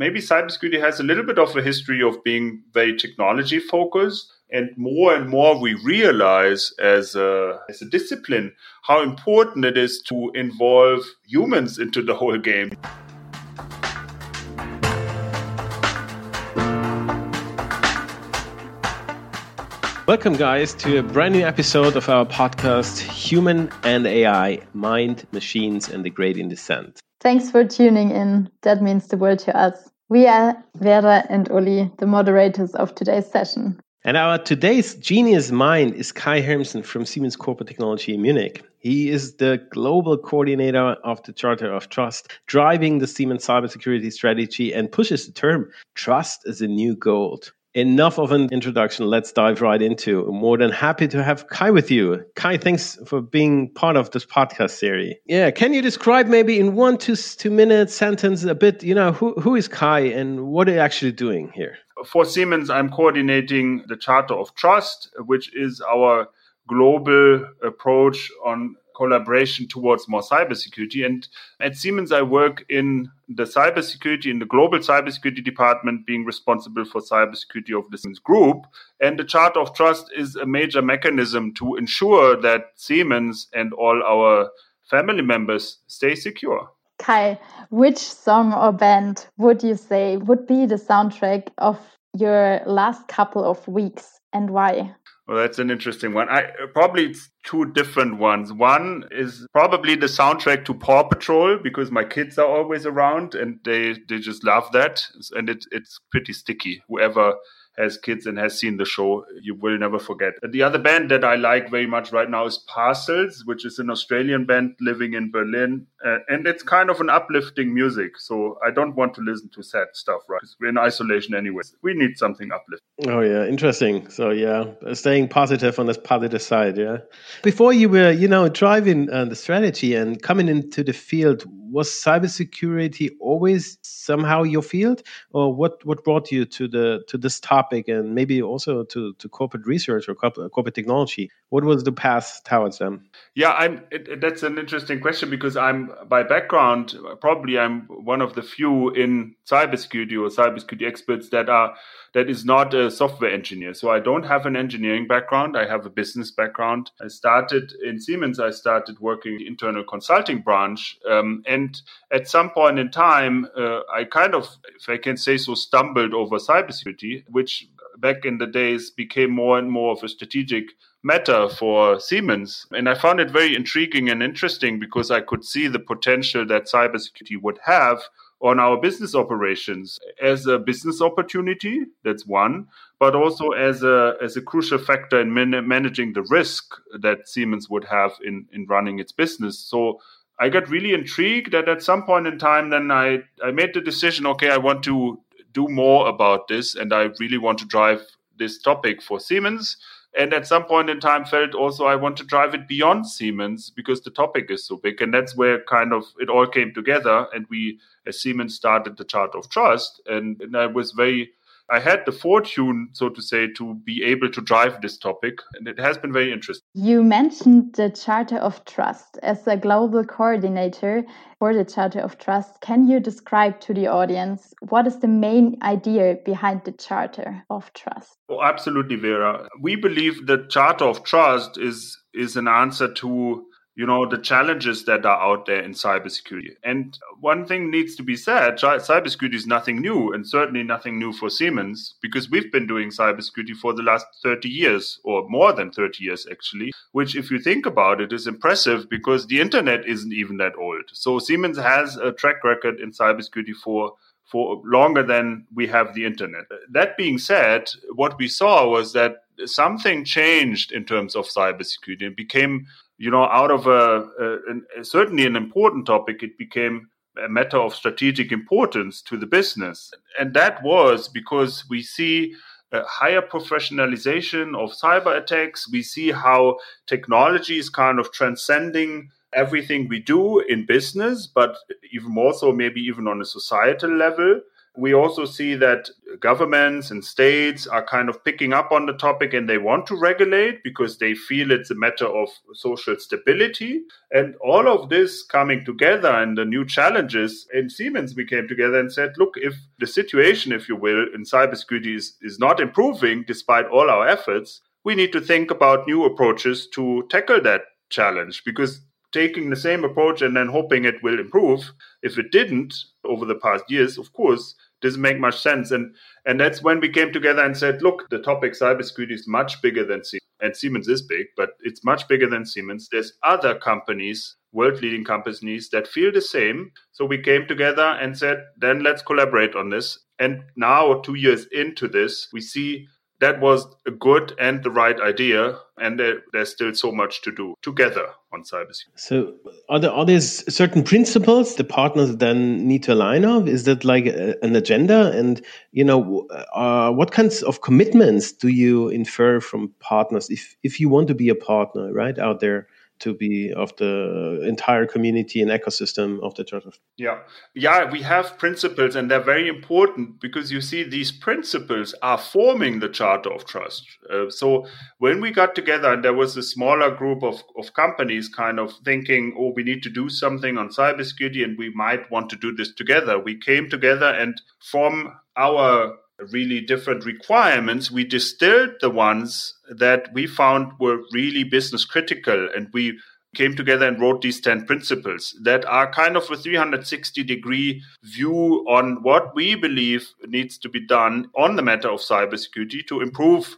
maybe cybersecurity has a little bit of a history of being very technology focused. And more we realize as a discipline how important it is to involve humans into the whole game. Welcome, guys, to a brand new episode of our podcast, Human and AI, Mind, Machines, and the Great in Descent. Thanks for tuning in. That means the world to us. We are Vera and Uli, the moderators of today's session. And our today's genius mind is Kai Hermsen from Siemens Corporate Technology in Munich. He is the global coordinator of the Charter of Trust, driving the Siemens Cybersecurity Strategy, and pushes the term trust as a new gold. Enough of an introduction. Let's dive right into it. I'm more than happy to have Kai with you. Kai, thanks for being part of this podcast series. Yeah, can you describe maybe in 1 to 2 minute sentence a bit, who is Kai and what are you actually doing here? For Siemens, I'm coordinating the Charter of Trust, which is our global approach on collaboration towards more cybersecurity. And at Siemens, I work in the global cybersecurity department, being responsible for cybersecurity of the Siemens Group. And the Charter of Trust is a major mechanism to ensure that Siemens and all our family members stay secure. Kai, which song or band would you say would be the soundtrack of your last couple of weeks and why? Well, that's an interesting one. Probably it's two different ones. One is probably the soundtrack to Paw Patrol because my kids are always around and they just love that. And it's pretty sticky. Whoever has kids and has seen the show, you will never forget. The other band that I like very much right now is Parcels, which is an Australian band living in Berlin. And it's kind of an uplifting music. So I don't want to listen to sad stuff, right? Because we're in isolation anyway. We need something uplifting. Oh, yeah. Interesting. So, yeah, staying positive on this positive side, yeah. Before you were, driving the strategy and coming into the field, was cybersecurity always somehow your field? Or what brought you to this topic and maybe also to corporate research or corporate technology? What was the path towards them? Yeah, that's an interesting question because by background, probably I'm one of the few in cybersecurity or cybersecurity experts that is not a software engineer. So I don't have an engineering background. I have a business background. I started in Siemens. I started working in the internal consulting branch. And at some point in time, I kind of, if I can say so, stumbled over cybersecurity, which back in the days became more and more of a strategic matter for Siemens. And I found it very intriguing and interesting because I could see the potential that cybersecurity would have on our business operations as a business opportunity, that's one, but also as a crucial factor in managing the risk that Siemens would have in running its business. So I got really intrigued that at some point in time, then I made the decision, okay, I want to do more about this and I really want to drive this topic for Siemens. And at some point in time felt also I want to drive it beyond Siemens because the topic is so big. And that's where kind of it all came together. And we, as Siemens, started the Charter of Trust. And I had the fortune, so to say, to be able to drive this topic. And it has been very interesting. You mentioned the Charter of Trust as a global coordinator for the Charter of Trust. Can you describe to the audience what is the main idea behind the Charter of Trust? Oh, absolutely, Vera. We believe the Charter of Trust is an answer to the challenges that are out there in cybersecurity. And one thing needs to be said, cybersecurity is nothing new and certainly nothing new for Siemens because we've been doing cybersecurity for the last 30 years or more than 30 years, actually, which if you think about it is impressive because the internet isn't even that old. So Siemens has a track record in cybersecurity for longer than we have the internet. That being said, what we saw was that something changed in terms of cybersecurity and became out of certainly an important topic, it became a matter of strategic importance to the business. And that was because we see a higher professionalization of cyber attacks. We see how technology is kind of transcending everything we do in business, but even more so maybe even on a societal level. We also see that governments and states are kind of picking up on the topic and they want to regulate because they feel it's a matter of social stability. And all of this coming together and the new challenges, in Siemens, we came together and said, look, if the situation, if you will, in cybersecurity is not improving despite all our efforts, we need to think about new approaches to tackle that challenge, because taking the same approach and then hoping it will improve, if it didn't over the past years, of course, doesn't make much sense. And that's when we came together and said, look, the topic cybersecurity is much bigger than Siemens. And Siemens is big, but it's much bigger than Siemens. There's other companies, world-leading companies, that feel the same. So we came together and said, then let's collaborate on this. And now, 2 years into this, we see that was a good and the right idea, and there's still so much to do together on cybersecurity. So are there certain principles the partners then need to align on? Is that like an agenda? And, you know, what kinds of commitments do you infer from partners if you want to be a partner, right, out there? To be of the entire community and ecosystem of the Charter. Yeah, we have principles, and they're very important because you see these principles are forming the Charter of Trust. So when we got together and there was a smaller group of companies kind of thinking, oh, we need to do something on cybersecurity and we might want to do this together. We came together and from our really different requirements, we distilled the ones that we found were really business critical. And we came together and wrote these 10 principles that are kind of a 360-degree view on what we believe needs to be done on the matter of cybersecurity to improve,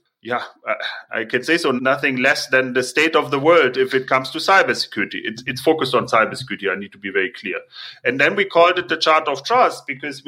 I can say so, nothing less than the state of the world if it comes to cybersecurity. It's focused on cybersecurity, I need to be very clear. And then we called it the Charter of Trust because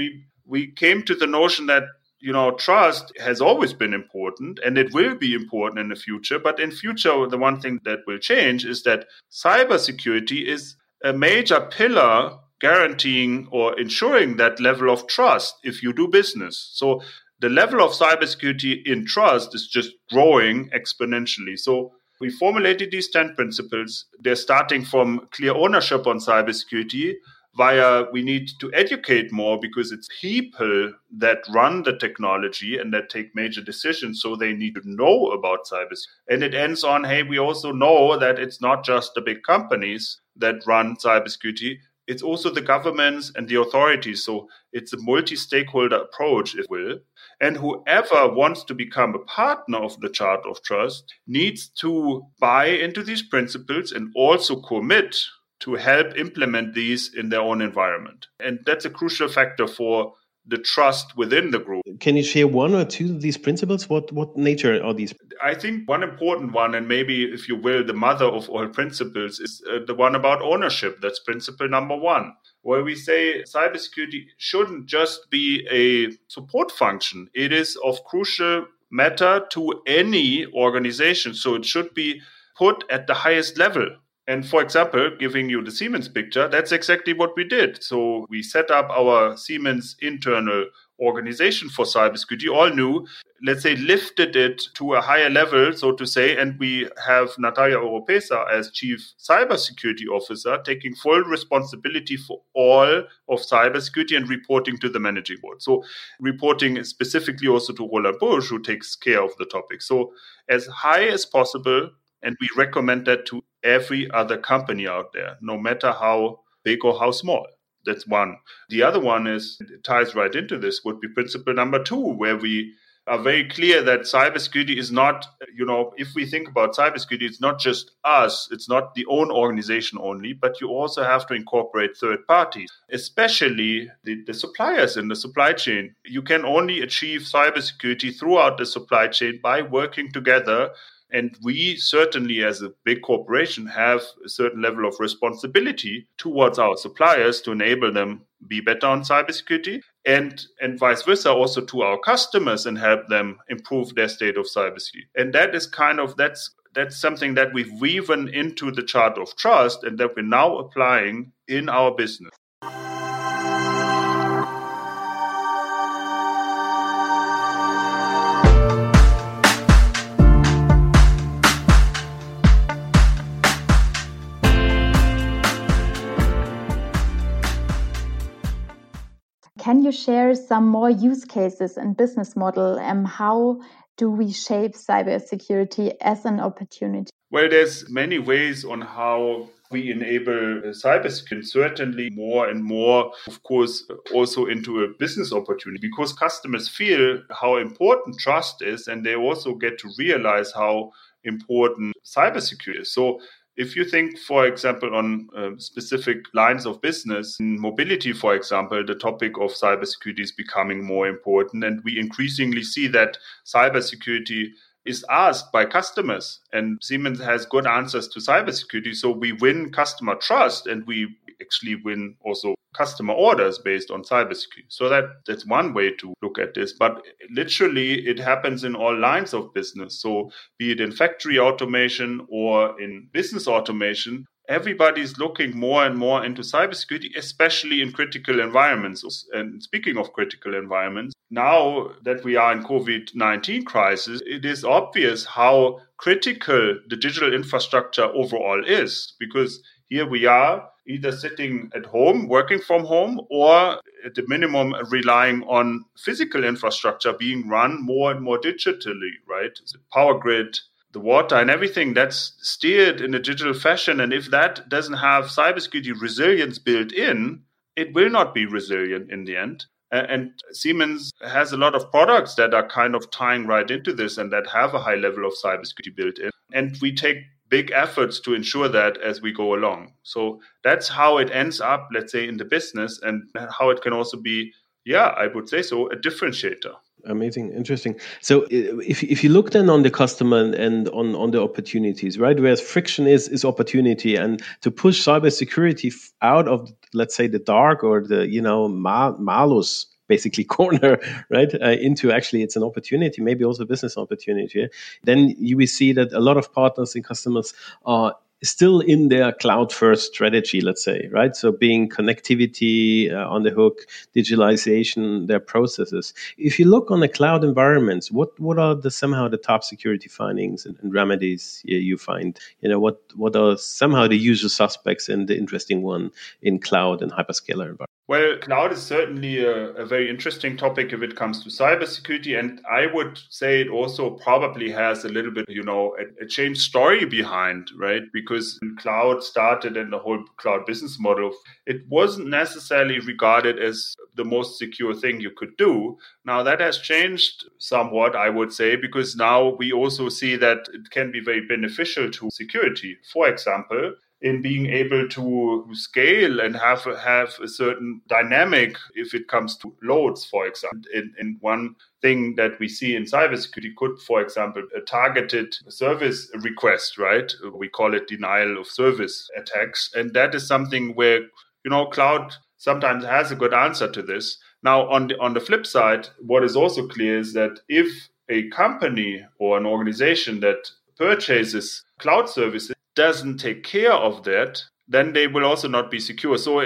we came to the notion that, you know, trust has always been important and it will be important in the future. But in future, the one thing that will change is that cybersecurity is a major pillar guaranteeing or ensuring that level of trust if you do business. So the level of cybersecurity in trust is just growing exponentially. So we formulated these 10 principles. They're starting from clear ownership on cybersecurity, via we need to educate more because it's people that run the technology and that take major decisions, so they need to know about cybersecurity. And it ends on, hey, we also know that it's not just the big companies that run cybersecurity, it's also the governments and the authorities. So it's a multi-stakeholder approach, if you will. And whoever wants to become a partner of the Charter of Trust needs to buy into these principles and also commit to help implement these in their own environment. And that's a crucial factor for the trust within the group. Can you share one or two of these principles? What nature are these? I think one important one, and maybe, if you will, the mother of all principles, is the one about ownership. That's principle number one, where we say cybersecurity shouldn't just be a support function. It is of crucial matter to any organization. So it should be put at the highest level. And for example, giving you the Siemens picture, that's exactly what we did. So we set up our Siemens internal organization for cybersecurity, all new, let's say lifted it to a higher level, so to say, and we have Natalia Oropesa as Chief Cybersecurity Officer taking full responsibility for all of cybersecurity and reporting to the managing board. So reporting specifically also to Roland Busch, who takes care of the topic. So as high as possible, and we recommend that to every other company out there, no matter how big or how small. That's one. The other one is, it ties right into this, would be principle number two, where we are very clear that cybersecurity is not, you know, if we think about cybersecurity, it's not just us, it's not the own organization only, but you also have to incorporate third parties, especially the suppliers in the supply chain. You can only achieve cybersecurity throughout the supply chain by working together. And we certainly, as a big corporation, have a certain level of responsibility towards our suppliers to enable them be better on cybersecurity and vice versa, also to our customers and help them improve their state of cybersecurity. And that is kind of, that's something that we've woven into the Charter of Trust and that we're now applying in our business. Can you share some more use cases and business model? How do we shape cybersecurity as an opportunity? Well, there's many ways on how we enable cybersecurity, certainly more and more, of course, also into a business opportunity, because customers feel how important trust is, and they also get to realize how important cybersecurity is. So if you think, for example, on specific lines of business, in mobility, for example, the topic of cybersecurity is becoming more important. And we increasingly see that cybersecurity is asked by customers. And Siemens has good answers to cybersecurity. So we win customer trust, and we actually win also customer orders based on cybersecurity. So that's one way to look at this. But literally, it happens in all lines of business. So be it in factory automation or in business automation, everybody's looking more and more into cybersecurity, especially in critical environments. And speaking of critical environments, now that we are in COVID-19 crisis, it is obvious how critical the digital infrastructure overall is, because here we are either sitting at home, working from home, or at the minimum relying on physical infrastructure being run more and more digitally, right? The power grid, the water, and everything that's steered in a digital fashion. And if that doesn't have cybersecurity resilience built in, it will not be resilient in the end. And Siemens has a lot of products that are kind of tying right into this and that have a high level of cybersecurity built in. And we take big efforts to ensure that as we go along. So that's how it ends up, let's say, in the business, and how it can also be, yeah, I would say so, a differentiator. Amazing. Interesting. So if you look then on the customer and on the opportunities, right, whereas friction is opportunity, and to push cybersecurity out of, let's say, the dark or the, malus basically corner, right, into actually it's an opportunity, maybe also a business opportunity. Then you will see that a lot of partners and customers are still in their cloud-first strategy, let's say, right? So being connectivity on the hook, digitalization, their processes. If you look on the cloud environments, what are the top security findings and remedies you find? What are somehow the usual suspects and the interesting one in cloud and hyperscaler environments? Well, cloud is certainly a very interesting topic if it comes to cybersecurity. And I would say it also probably has a little bit, a changed story behind, right? Because when cloud started and the whole cloud business model, it wasn't necessarily regarded as the most secure thing you could do. Now that has changed somewhat, I would say, because now we also see that it can be very beneficial to security. For example, in being able to scale and have a certain dynamic if it comes to loads, for example. In one thing that we see in cybersecurity could, for example, a targeted service request, right? We call it denial of service attacks. And that is something where, cloud sometimes has a good answer to this. Now, on the flip side, what is also clear is that if a company or an organization that purchases cloud services doesn't take care of that, then they will also not be secure. So,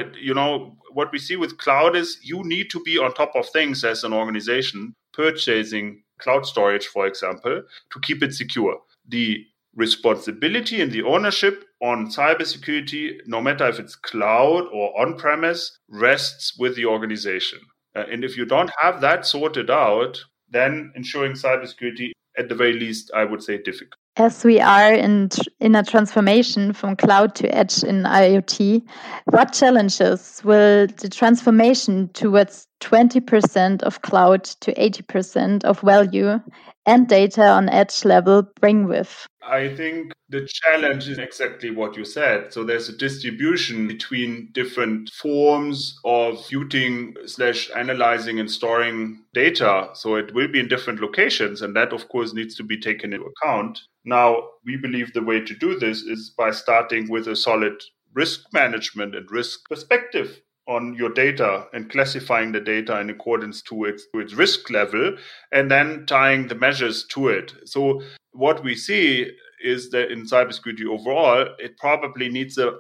what we see with cloud is you need to be on top of things as an organization, purchasing cloud storage, for example, to keep it secure. The responsibility and the ownership on cybersecurity, no matter if it's cloud or on-premise, rests with the organization. And if you don't have that sorted out, then ensuring cybersecurity, at the very least, I would say difficult. As we are in a transformation from cloud to edge in IoT, what challenges will the transformation towards 20% of cloud to 80% of value and data on edge level bring with? I think the challenge is exactly what you said. So there's a distribution between different forms of computing / analyzing and storing data. So it will be in different locations. And that, of course, needs to be taken into account. Now, we believe the way to do this is by starting with a solid risk management and risk perspective on your data and classifying the data in accordance to its risk level, and then tying the measures to it. So what we see is that in cybersecurity overall, it probably needs a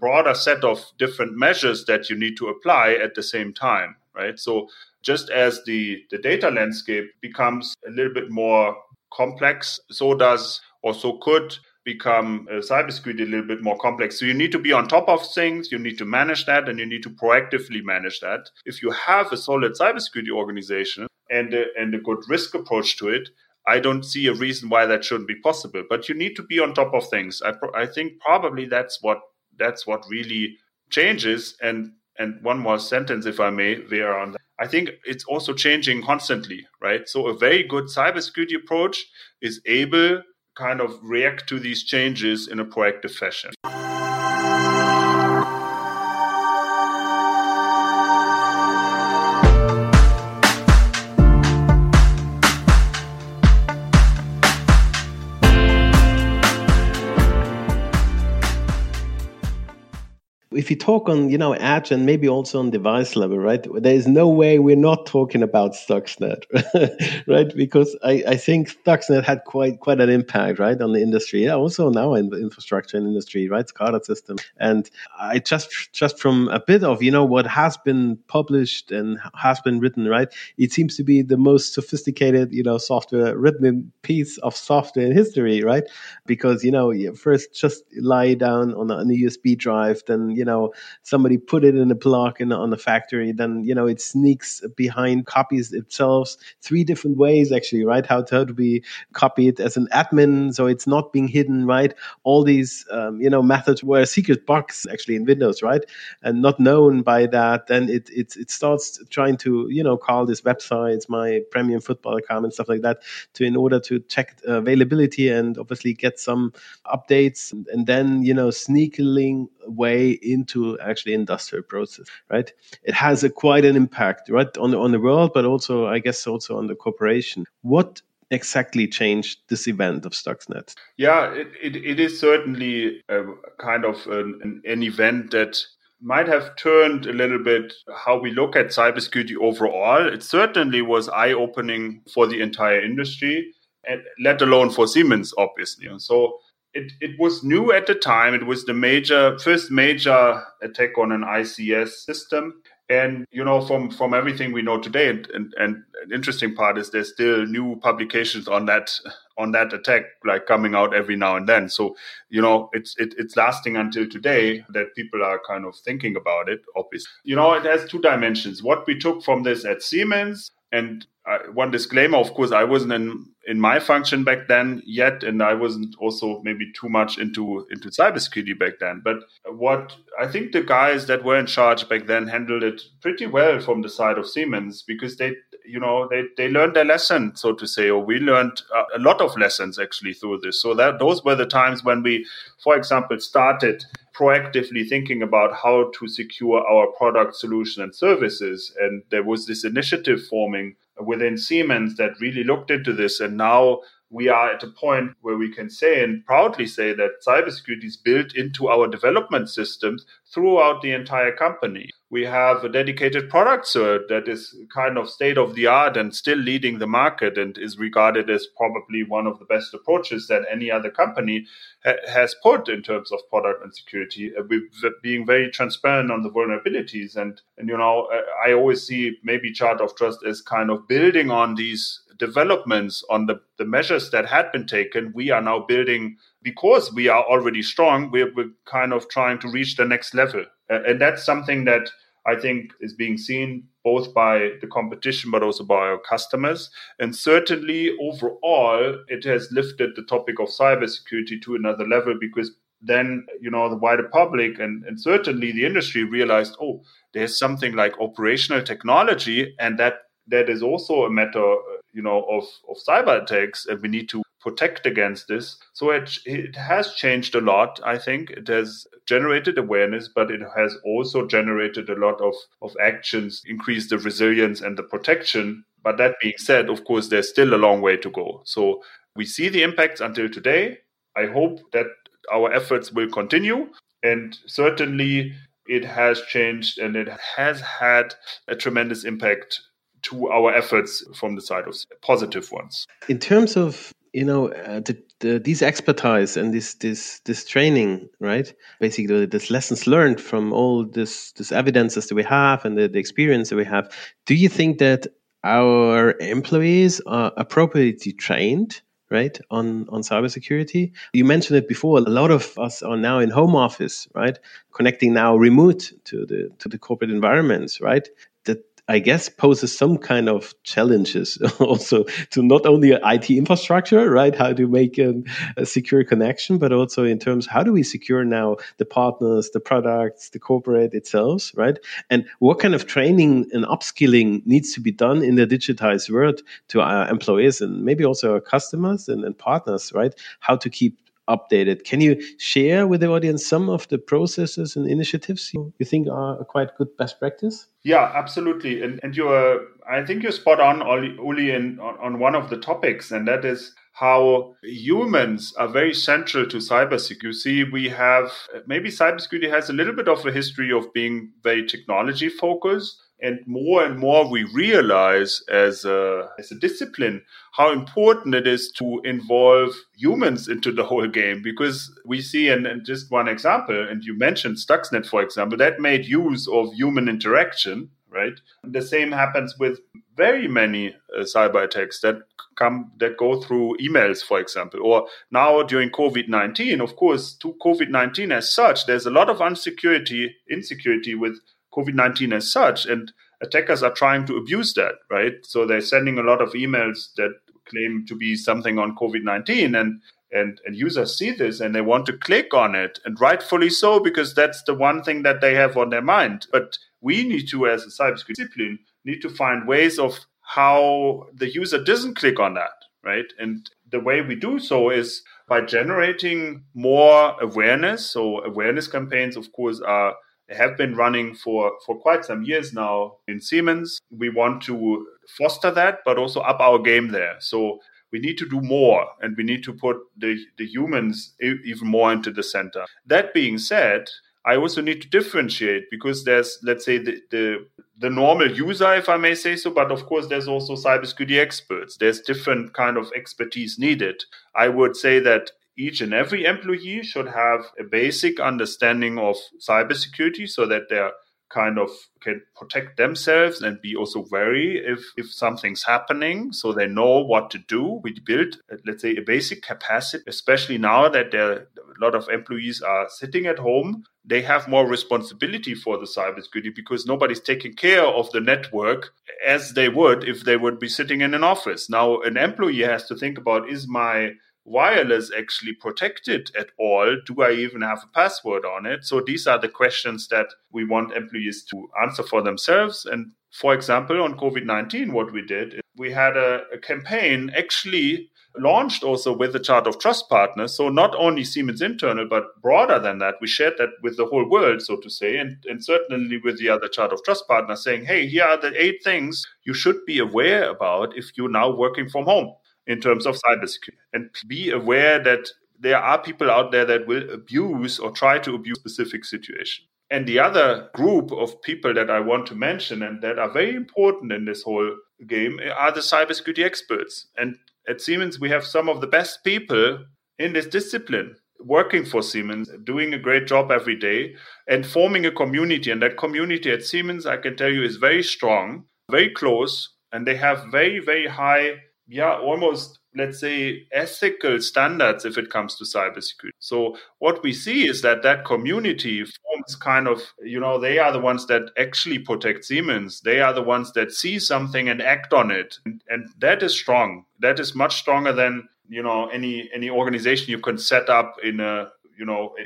broader set of different measures that you need to apply at the same time, right? So just as the data landscape becomes a little bit more complex, so could become cybersecurity a little bit more complex. So you need to be on top of things, you need to manage that, and you need to proactively manage that. If you have a solid cybersecurity organization and a good risk approach to it, I don't see a reason why that shouldn't be possible. But you need to be on top of things. I think probably that's what really changes. And one more sentence, if I may, there on that. I think it's also changing constantly, right? So a very good cybersecurity approach is able kind of react to these changes in a proactive fashion. If you talk on, edge and maybe also on device level, right? There is no way we're not talking about Stuxnet, right? Because I think Stuxnet had quite an impact, right, on the industry. Yeah, also now in the infrastructure and industry, right? SCADA system. And I just from a bit of, what has been published and has been written, right? It seems to be the most sophisticated, software written in piece of software in history, right? Because, you first just lie down on a USB drive, then, somebody put it in a plug on the factory, then, it sneaks behind, copies itself 3 different ways, actually, right? How to be copied as an admin, so it's not being hidden, right? All these, methods were a secret box, actually, in Windows, right? And not known by that. Then it starts trying to, call these websites, my premium football account and stuff like that, in order to check availability and obviously get some updates, and then, sneaking way into actually industrial process, right? It has quite an impact, right, on the world, but also, I guess, also on the corporation. What exactly changed this event of Stuxnet? Yeah, it is certainly a kind of an event that might have turned a little bit how we look at cybersecurity overall. It certainly was eye-opening for the entire industry, and let alone for Siemens, obviously. So It was new at the time. It was the first major attack on an ICS system. And, from everything we know today, and an interesting part is there's still new publications on that attack, like coming out every now and then. So, it's lasting until today that people are kind of thinking about it, obviously. It has 2 dimensions. What we took from this at Siemens, and one disclaimer, of course, I wasn't in my function back then yet, and I wasn't also maybe too much into cybersecurity back then. But what I think the guys that were in charge back then handled it pretty well from the side of Siemens, because they learned their lesson, so to say, or we learned a lot of lessons actually through this. So that those were the times when we, for example, started proactively thinking about how to secure our product solution and services. And there was this initiative forming within Siemens that really looked into this. And now we are at a point where we can say and proudly say that cybersecurity is built into our development systems throughout the entire company. We have a dedicated product cert that is kind of state of the art and still leading the market, and is regarded as probably one of the best approaches that any other company has put in terms of product and security. We're being very transparent on the vulnerabilities. And I always see maybe Charter of Trust as kind of building on these developments, on the measures that had been taken. We are now building, because we are already strong, we're kind of trying to reach the next level. And that's something that I think is being seen both by the competition, but also by our customers. And certainly overall, it has lifted the topic of cybersecurity to another level, because then, the wider public and certainly the industry realized, oh, there's something like operational technology, and that is also a matter, of cyber attacks, and we need to protect against this. So it has changed a lot, I think. It has generated awareness, but it has also generated a lot of actions, increased the resilience and the protection. But that being said, of course, there's still a long way to go. So we see the impacts until today. I hope that our efforts will continue. And certainly it has changed, and it has had a tremendous impact to our efforts from the side of positive ones. In terms of these expertise and this training, right? Basically, this lessons learned from all this evidences that we have and the experience that we have. Do you think that our employees are appropriately trained right, on cybersecurity. You mentioned it before, a lot of us are now in home office, right, connecting now remote to the corporate environments, right? That, I guess, poses some kind of challenges also to not only IT infrastructure, right, how to make a secure connection, but also in terms of how do we secure now the partners, the products, the corporate itself, right? And what kind of training and upskilling needs to be done in the digitized world to our employees and maybe also our customers and partners, right? How to keep updated. Can you share with the audience some of the processes and initiatives you think are a quite good best practice? Yeah, absolutely. And I think you're spot on, Uli, on one of the topics, and that is how humans are very central to cybersecurity. We have, maybe cybersecurity has a little bit of a history of being very technology focused. And more we realize as a discipline how important it is to involve humans into the whole game, because we see, and just one example, and you mentioned Stuxnet, for example, that made use of human interaction, right? And the same happens with very many cyber attacks that go through emails, for example, or now during COVID-19, of course, to COVID-19 as such, there's a lot of insecurity with COVID-19 as such, and attackers are trying to abuse that, right? So they're sending a lot of emails that claim to be something on COVID-19, and users see this and they want to click on it, and rightfully so, because that's the one thing that they have on their mind. But we need to, as a cybersecurity discipline, need to find ways of how the user doesn't click on that, right? And the way we do so is by generating more awareness. So awareness campaigns, of course, have been running for quite some years now in Siemens. We want to foster that, but also up our game there. So we need to do more, and we need to put the humans even more into the center. That being said, I also need to differentiate, because there's, let's say, the normal user, if I may say so, but of course there's also cybersecurity experts. There's different kind of expertise needed. I would say that each and every employee should have a basic understanding of cybersecurity so that they kind of can protect themselves and be also wary if something's happening, so they know what to do. We build, let's say, a basic capacity, especially now that a lot of employees are sitting at home. They have more responsibility for the cybersecurity because nobody's taking care of the network as they would if they would be sitting in an office. Now, an employee has to think about, is my wireless actually protected at all? Do I even have a password on it? So these are the questions that we want employees to answer for themselves. And for example, on COVID-19, what we did is we had a campaign actually launched also with the Charter of Trust partners. So not only Siemens internal, but broader than that, we shared that with the whole world, so to say, and certainly with the other Charter of Trust partners, saying, hey, here are the 8 things you should be aware about if you're now working from home in terms of cybersecurity. And be aware that there are people out there that will abuse or try to abuse specific situation. And the other group of people that I want to mention and that are very important in this whole game are the cybersecurity experts. And at Siemens, we have some of the best people in this discipline working for Siemens, doing a great job every day and forming a community. And that community at Siemens, I can tell you, is very strong, very close, and they have very, very high, almost, let's say, ethical standards if it comes to cybersecurity. So what we see is that community forms kind of, they are the ones that actually protect Siemens. They are the ones that see something and act on it. And that is strong. That is much stronger than, any organization you can set up in a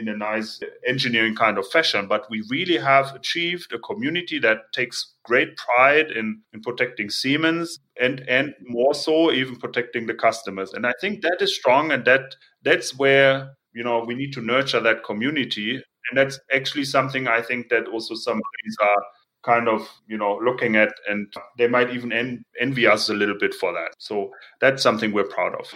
nice engineering kind of fashion. But we really have achieved a community that takes great pride in protecting Siemens and more so even protecting the customers. And I think that is strong, and that's where, we need to nurture that community. And that's actually something I think that also some companies are kind of, looking at, and they might even envy us a little bit for that. So that's something we're proud of.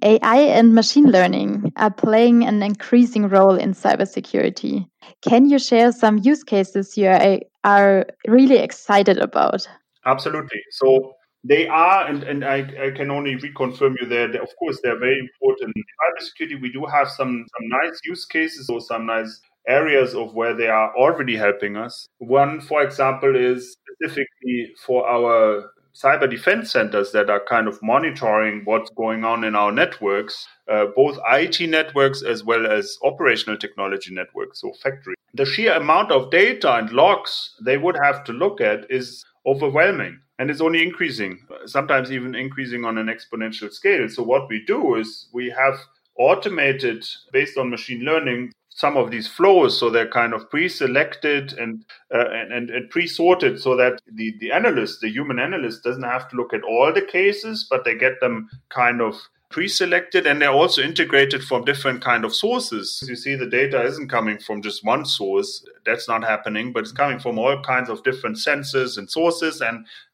AI and machine learning are playing an increasing role in cybersecurity. Can you share some use cases you are really excited about? Absolutely. So They are, and I can only reconfirm you there, of course, they're very important. In cybersecurity, we do have some nice use cases or some nice areas of where they are already helping us. One, for example, is specifically for our cyber defense centers that are kind of monitoring what's going on in our networks, both IT networks as well as operational technology networks, so factories. The sheer amount of data and logs they would have to look at is overwhelming. And it's only increasing, sometimes even increasing on an exponential scale. So what we do is we have automated, based on machine learning, some of these flows, so they're kind of pre-selected and pre-sorted, so that the analyst, the human analyst, doesn't have to look at all the cases, but they get them kind of pre-selected, and they're also integrated from different kind of sources. You see, the data isn't coming from just one source. That's not happening, but it's coming from all kinds of different sensors and sources,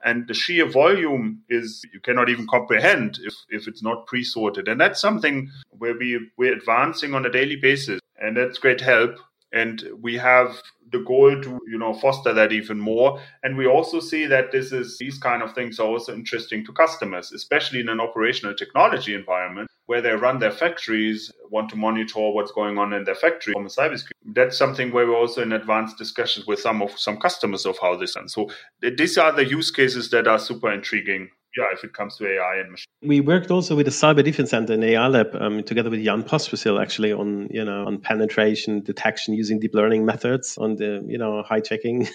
and the sheer volume is you cannot even comprehend if it's not pre-sorted. And that's something where we're advancing on a daily basis. And that's great help. And we have the goal to, foster that even more. And we also see that these kind of things are also interesting to customers, especially in an operational technology environment where they run their factories, want to monitor what's going on in their factory from a cybersecurity. That's something where we're also in advanced discussions with some customers of how this done. So these are the use cases that are super intriguing. Yeah, if it comes to AI and machine. We worked also with the Cyber Defense Center and AI Lab together with Jan Pospisil actually on on penetration detection using deep learning methods on the hijacking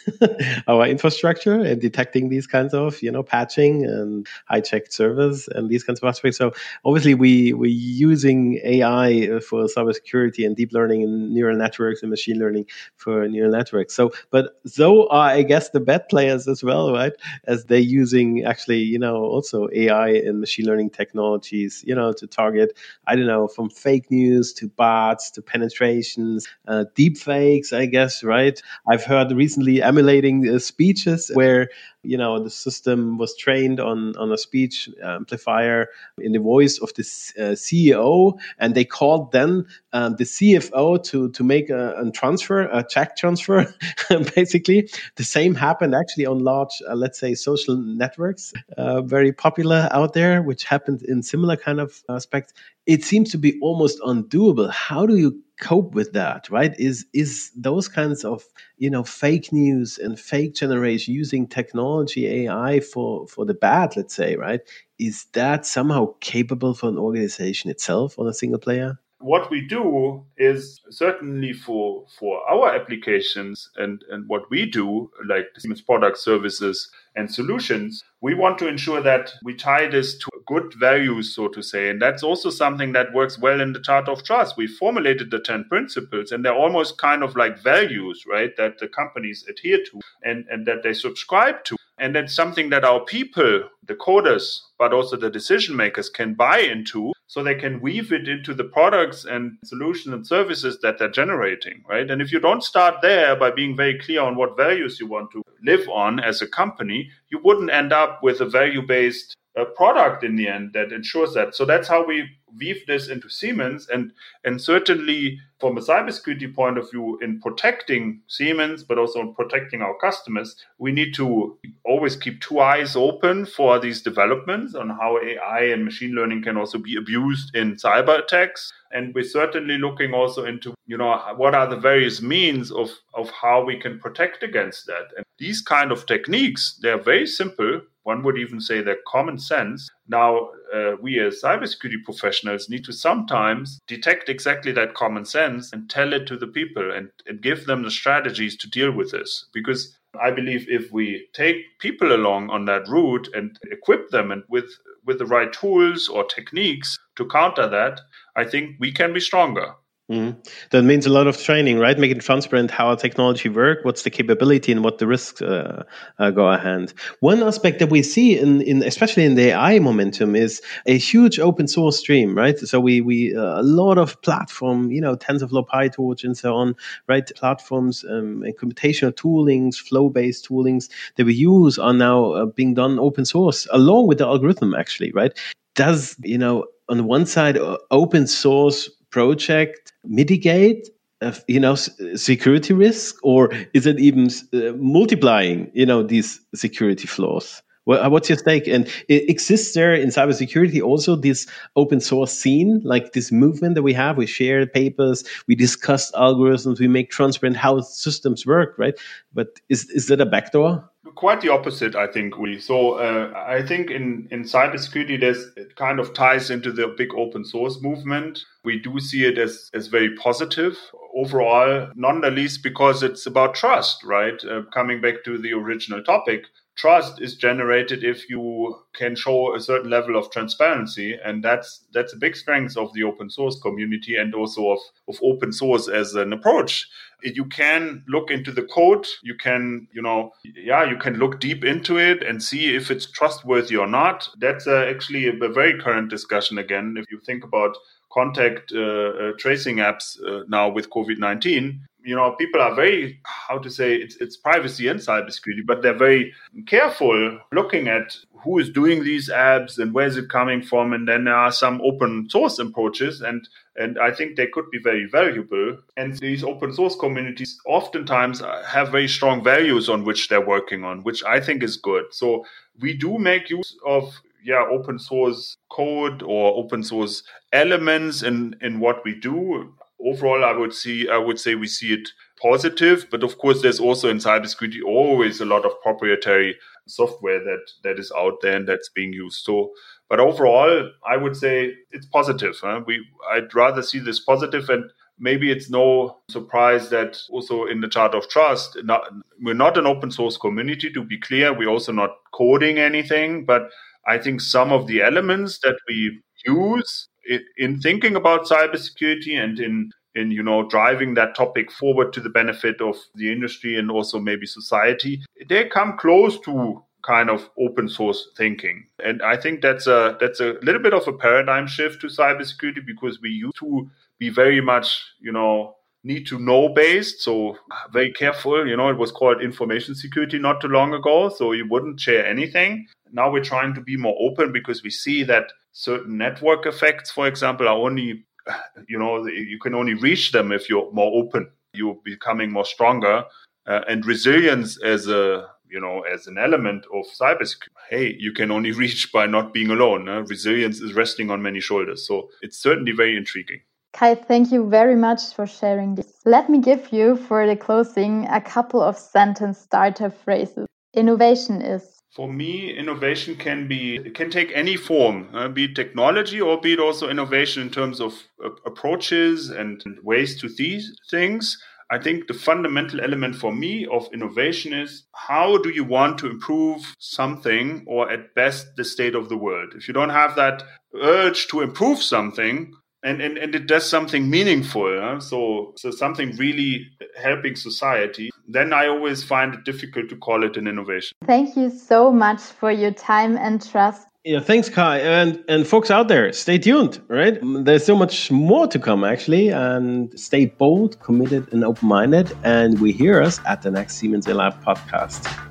our infrastructure and detecting these kinds of patching and hijacked servers and these kinds of aspects. So obviously we're using AI for cybersecurity and deep learning and neural networks and machine learning for neural networks. So but so are I guess the bad players as well, right? As they're using actually also AI and machine learning technologies, to target, from fake news to bots to penetrations, deep fakes, I guess, right? I've heard recently emulating speeches where, the system was trained on a speech amplifier in the voice of the CEO, and they called then the CFO to make a check transfer, basically. The same happened actually on large, let's say, social networks, very popular out there, which happened in similar kind of aspects. It seems to be almost undoable. How do you cope with that, right? Is those kinds of, fake news and fake generation using technology AI for the bad, let's say, right? Is that somehow capable for an organization itself on a single player? What we do is certainly for our applications and what we do, like Siemens products, services, and solutions, we want to ensure that we tie this to good values, so to say. And that's also something that works well in the Charter of Trust. We formulated the 10 principles, and they're almost kind of like values, right, that the companies adhere to and that they subscribe to. And that's something that our people, the coders, but also the decision makers can buy into, so they can weave it into the products and solutions and services that they're generating, right? And if you don't start there by being very clear on what values you want to live on as a company, you wouldn't end up with a value-based product in the end that ensures that. So that's how we weave this into Siemens. And certainly from a cybersecurity point of view, in protecting Siemens, but also in protecting our customers, we need to always keep two eyes open for these developments on how AI and machine learning can also be abused in cyber attacks. And we're certainly looking also into, what are the various means of how we can protect against that. And these kind of techniques, they're very simple. One would even say that common sense. Now, we as cybersecurity professionals need to sometimes detect exactly that common sense and tell it to the people and give them the strategies to deal with this. Because I believe if we take people along on that route and equip them and with the right tools or techniques to counter that, I think we can be stronger. Mm-hmm. That means a lot of training, right? Making transparent how our technology works, what's the capability and what the risks go ahead. One aspect that we see, in especially in the AI momentum, is a huge open source stream, right? So we a lot of platform, TensorFlow, PyTorch, and so on, right? Platforms and computational toolings, flow-based toolings that we use are now being done open source along with the algorithm, actually, right? Does, on one side, open source project mitigate security risk, or is it even multiplying these security flaws? Well, what's your stake? And exists there in cybersecurity also this open source scene, like this movement that we have? We share papers, we discuss algorithms, we make transparent how systems work, right? But is that a backdoor? Quite the opposite, I think, Uli. So I think in cybersecurity, it kind of ties into the big open source movement. We do see it as very positive overall, not the least because it's about trust, right? Coming back to the original topic, trust is generated if you can show a certain level of transparency, and that's a big strength of the open source community and also of open source as an approach. You can look into the code, you can look deep into it and see if it's trustworthy or not. That's actually a very current discussion again. If you think about contact tracing apps now with COVID-19, people are very, it's privacy and cybersecurity, but they're very careful looking at who is doing these apps and where is it coming from. And then there are some open source approaches, and I think they could be very valuable. And these open source communities oftentimes have very strong values on which they're working on, which I think is good. So we do make use of open source code or open source elements in what we do. Overall, I would say we see it positive, but of course, there's also in cybersecurity always a lot of proprietary software that is out there and that's being used. So, but overall, I would say it's positive. Huh? I'd rather see this positive, and maybe it's no surprise that also in the Charter of Trust, we're not an open source community. To be clear, we're also not coding anything, but I think some of the elements that we use in thinking about cybersecurity and in driving that topic forward to the benefit of the industry and also maybe society, they come close to kind of open source thinking. And I think that's a little bit of a paradigm shift to cybersecurity, because we used to be very much, need to know based. So very careful, it was called information security not too long ago. So you wouldn't share anything. Now we're trying to be more open because we see that certain network effects, for example, are only, you can only reach them if you're more open. You're becoming more stronger, and resilience as an element of cybersecurity. Hey, you can only reach by not being alone. Huh? Resilience is resting on many shoulders. So it's certainly very intriguing. Kai, thank you very much for sharing this. Let me give you, for the closing, a couple of sentence starter phrases. Innovation is? For me, innovation can take any form, be it technology or be it also innovation in terms of approaches and ways to these things. I think the fundamental element for me of innovation is, how do you want to improve something, or at best the state of the world? If you don't have that urge to improve something, and it does something meaningful, so something really helping society, then I always find it difficult to call it an innovation. Thank you so much for your time and trust. Yeah, thanks, Kai. And folks out there, stay tuned, right? There's so much more to come, actually. And stay bold, committed, and open-minded. And we hear us at the next Siemens AI podcast.